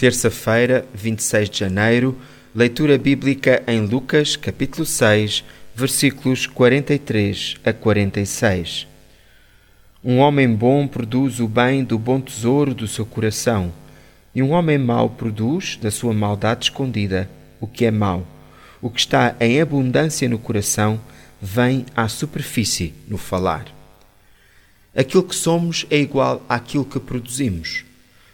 terça-feira, 26 de janeiro, leitura bíblica em Lucas, capítulo 6, versículos 43 a 46. Um homem bom produz o bem do bom tesouro do seu coração, e um homem mau produz, da sua maldade escondida, o que é mau. O que está em abundância no coração vem à superfície no falar. Aquilo que somos é igual àquilo que produzimos.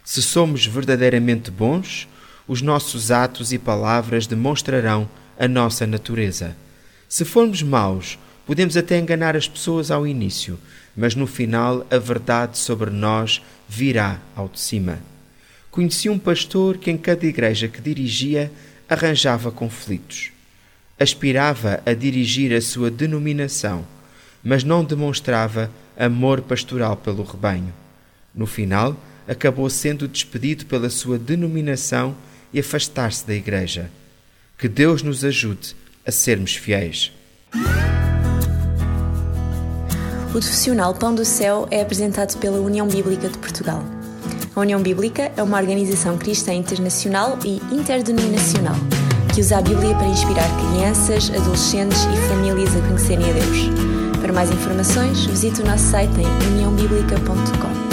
Se somos verdadeiramente bons, os nossos atos e palavras demonstrarão a nossa natureza. Se formos maus, podemos até enganar as pessoas ao início, mas no final a verdade sobre nós virá ao de cima. Conheci um pastor que em cada igreja que dirigia arranjava conflitos. Aspirava a dirigir a sua denominação, mas não demonstrava amor pastoral pelo rebanho. No final, acabou sendo despedido pela sua denominação e afastar-se da igreja. Que Deus nos ajude a sermos fiéis. O profissional Pão do Céu é apresentado pela União Bíblica de Portugal. A União Bíblica é uma organização cristã internacional e interdenominacional que usa a Bíblia para inspirar crianças, adolescentes e famílias a conhecerem a Deus. Para mais informações, visite o nosso site em uniãobíblica.com.